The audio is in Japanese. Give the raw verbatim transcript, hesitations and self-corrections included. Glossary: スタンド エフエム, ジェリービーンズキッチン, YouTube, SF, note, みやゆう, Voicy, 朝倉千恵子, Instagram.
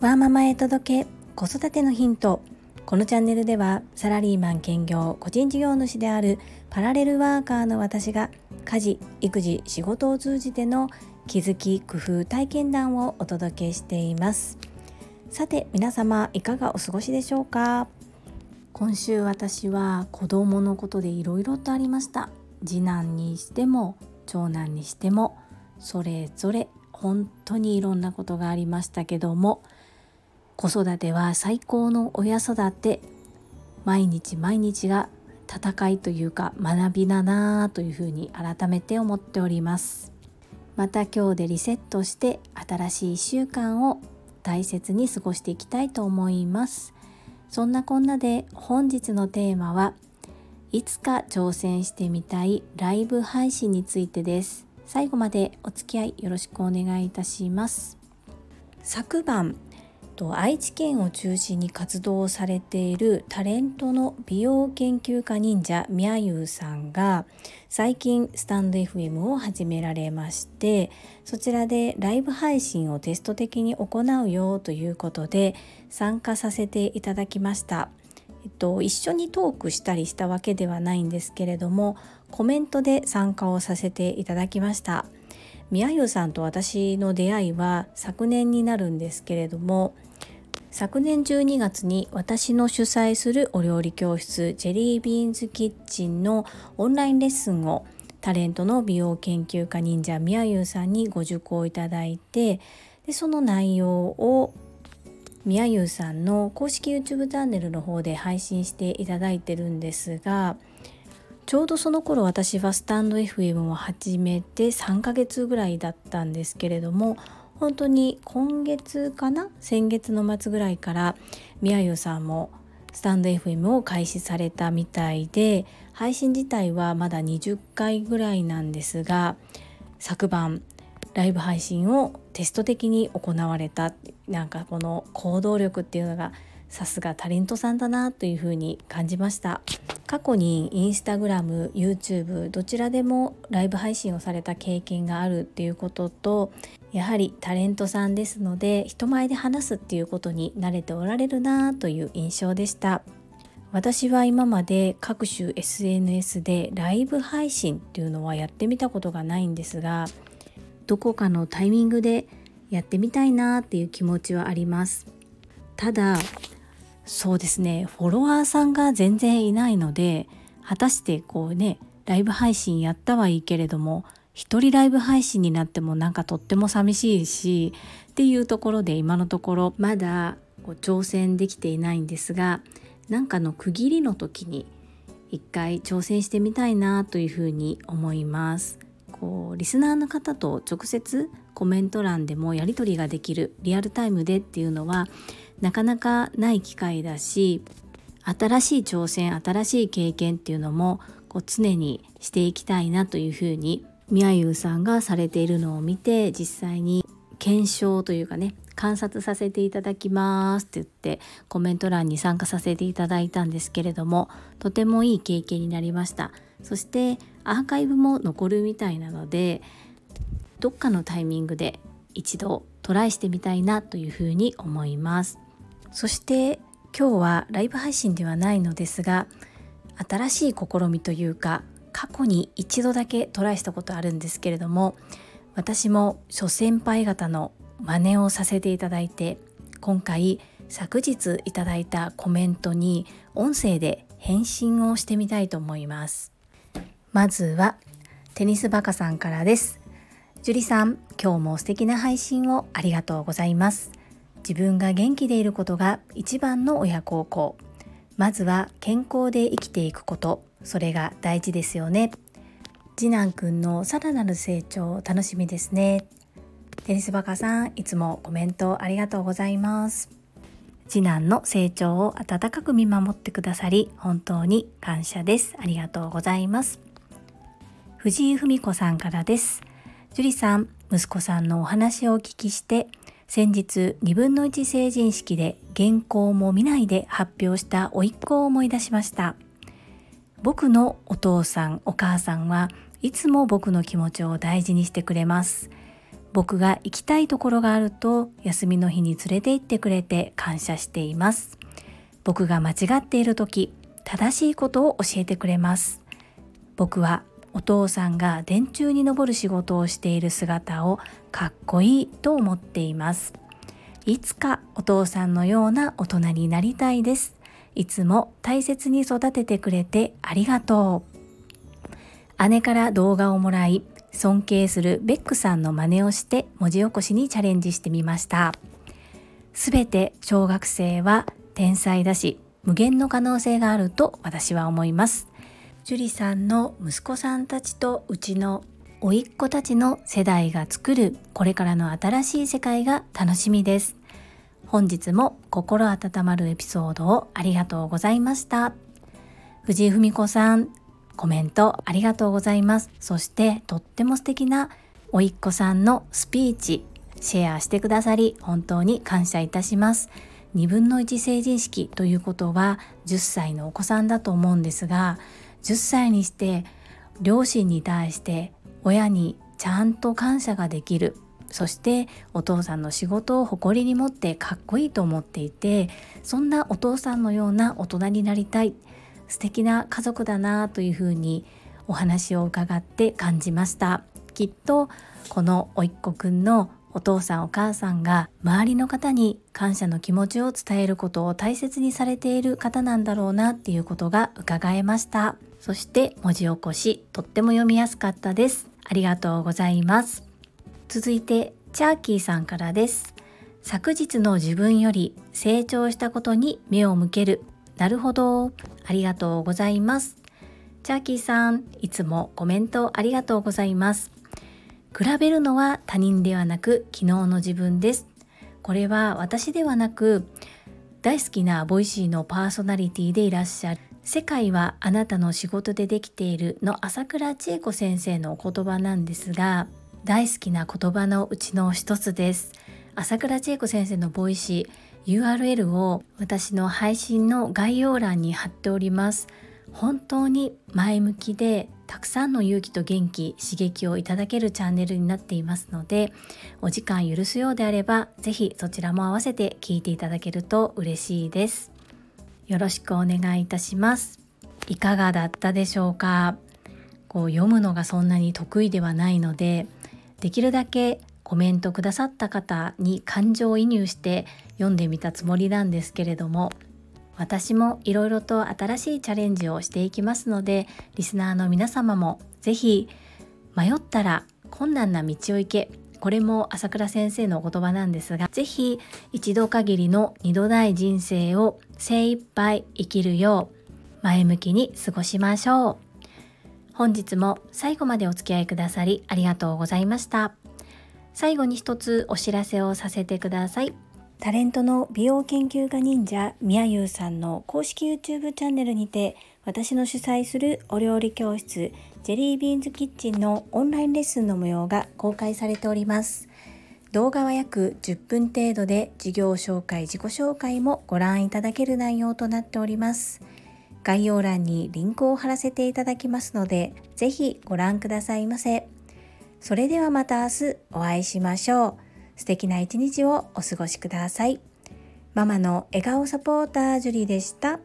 わーママへ届け、子育てのヒント。このチャンネルではサラリーマン兼業個人事業主であるパラレルワーカーの私が家事・育児・仕事を通じての気づき・工夫・体験談をお届けしています。さて皆様いかがお過ごしでしょうか。今週私は子供のことでいろいろとありました。次男にしても長男にしてもそれぞれ本当にいろんなことがありましたけども、子育ては最高の親育て、毎日毎日が戦いというか学びだなというふうに改めて思っております。また今日でリセットして新しいいっしゅうかんを大切に過ごしていきたいと思います。そんなこんなで本日のテーマはいつか挑戦してみたいライブ配信についてです。最後までお付き合いよろしくお願いいたします。昨晩愛知県を中心に活動されているタレントの美容研究家忍者みやゆうさんが最近スタンド エフエム を始められまして、そちらでライブ配信をテスト的に行うよということで参加させていただきました。えっと、一緒にトークしたりしたわけではないんですけれども、コメントで参加をさせていただきました。みやゆうさんと私の出会いは昨年になるんですけれども、昨年じゅうにがつに私の主催するお料理教室ジェリービーンズキッチンのオンラインレッスンをタレントの美容研究家忍者みやゆうさんにご受講いただいて、でその内容をみやゆうさんの公式 YouTube チャンネルの方で配信していただいてるんですが、ちょうどその頃私はスタンド エフエム を始めてさんかげつぐらいだったんですけれども、本当に今月かな先月の末ぐらいからみやゆうさんもスタンド エフエム を開始されたみたいで、配信自体はまだにじゅっかいぐらいなんですが、昨晩ライブ配信をテスト的に行われた。なんかこの行動力っていうのがさすがタレントさんだなというふうに感じました。過去にインスタグラム、YouTube どちらでもライブ配信をされた経験があるっていうことと、やはりタレントさんですので人前で話すっていうことに慣れておられるなという印象でした。私は今まで各種 エスエヌエス でライブ配信っていうのはやってみたことがないんですが、どこかのタイミングでやってみたいなっていう気持ちはあります。ただそうですね、フォロワーさんが全然いないので、果たしてこうねライブ配信やったはいいけれども一人ライブ配信になってもなんかとっても寂しいしっていうところで、今のところまだこう挑戦できていないんですが、なんかの区切りの時に一回挑戦してみたいなというふうに思います。こうリスナーの方と直接コメント欄でもやり取りができる、リアルタイムでっていうのはなかなかない機会だし、新しい挑戦、新しい経験っていうのもこう常にしていきたいなというふうにみやゆうさんがされているのを見て、実際に検証というかね、観察させていただきますって言ってコメント欄に参加させていただいたんですけれども、とてもいい経験になりました。そしてアーカイブも残るみたいなので、どっかのタイミングで一度トライしてみたいなというふうに思います。そして今日はライブ配信ではないのですが、新しい試みというか過去に一度だけトライしたことあるんですけれども、私も諸先輩方の真似をさせていただいて、今回昨日いただいたコメントに音声で返信をしてみたいと思います。まずはテニスバカさんからです。ジュリさん、今日も素敵な配信をありがとうございます。自分が元気でいることが一番の親孝行。まずは健康で生きていくこと、それが大事ですよね。次男くんのさらなる成長楽しみですね。テニスバカさん、いつもコメントありがとうございます。次男の成長を温かく見守ってくださり、本当に感謝です。ありがとうございます。藤井文子さんからです。ジュリさん、息子さんのお話をお聞きして、先日にぶんのいち成人式で原稿も見ないで発表した甥っ子を思い出しました。僕のお父さんお母さんはいつも僕の気持ちを大事にしてくれます。僕が行きたいところがあると休みの日に連れて行ってくれて感謝しています。僕が間違っているとき、正しいことを教えてくれます。僕はお父さんが電柱に登る仕事をしている姿をかっこいいと思っています。いつかお父さんのような大人になりたいです。いつも大切に育ててくれてありがとう。姉から動画をもらい、尊敬するベックさんの真似をして文字起こしにチャレンジしてみました。すべて小学生は天才だし、無限の可能性があると私は思います。ジュリさんの息子さんたちとうちの甥っ子たちの世代が作るこれからの新しい世界が楽しみです。本日も心温まるエピソードをありがとうございました。藤井文子さん、コメントありがとうございます。そしてとっても素敵な甥っ子さんのスピーチシェアしてくださり本当に感謝いたします。にぶんのいち成人式ということはじゅっさいのお子さんだと思うんですが、じゅっさいにして両親に対して親にちゃんと感謝ができる、そしてお父さんの仕事を誇りに持ってかっこいいと思っていて、そんなお父さんのような大人になりたい、素敵な家族だなというふうにお話を伺って感じました。きっとこの甥っ子くんのお父さんお母さんが周りの方に感謝の気持ちを伝えることを大切にされている方なんだろうなっていうことが伺えました。そして文字起こしとっても読みやすかったです。ありがとうございます。続いてチャーキーさんからです。昨日の自分より成長したことに目を向ける。なるほど、ありがとうございます。チャーキーさん、いつもコメントありがとうございます。比べるのは他人ではなく昨日の自分です。これは私ではなく大好きなボイシーのパーソナリティでいらっしゃる世界はあなたの仕事でできているの朝倉千恵子先生のお言葉なんですが、大好きな言葉のうちの一つです。朝倉千恵子先生のボイシー ユーアールエル を私の配信の概要欄に貼っております。本当に前向きでたくさんの勇気と元気、刺激をいただけるチャンネルになっていますので、お時間許すようであればぜひそちらも合わせて聞いていただけると嬉しいです。よろしくお願いいたします。いかがだったでしょうか。こう読むのがそんなに得意ではないので、できるだけコメントくださった方に感情移入して読んでみたつもりなんですけれども、私もいろいろと新しいチャレンジをしていきますので、リスナーの皆様もぜひ迷ったら困難な道を行け、これも朝倉先生のお言葉なんですが、ぜひ一度限りの二度ない人生を精一杯生きるよう前向きに過ごしましょう。本日も最後までお付き合いくださりありがとうございました。最後に一つお知らせをさせてください。タレントの美容研究家忍者みやゆうさんの公式 YouTube チャンネルにて、私の主催するお料理教室ジェリービーンズキッチンのオンラインレッスンの模様が公開されております。動画は約じゅっぷん程度で、事業紹介自己紹介もご覧いただける内容となっております。概要欄にリンクを貼らせていただきますので、ぜひご覧くださいませ。それではまた明日お会いしましょう。素敵な一日をお過ごしください。ママの笑顔サポータージュリでした。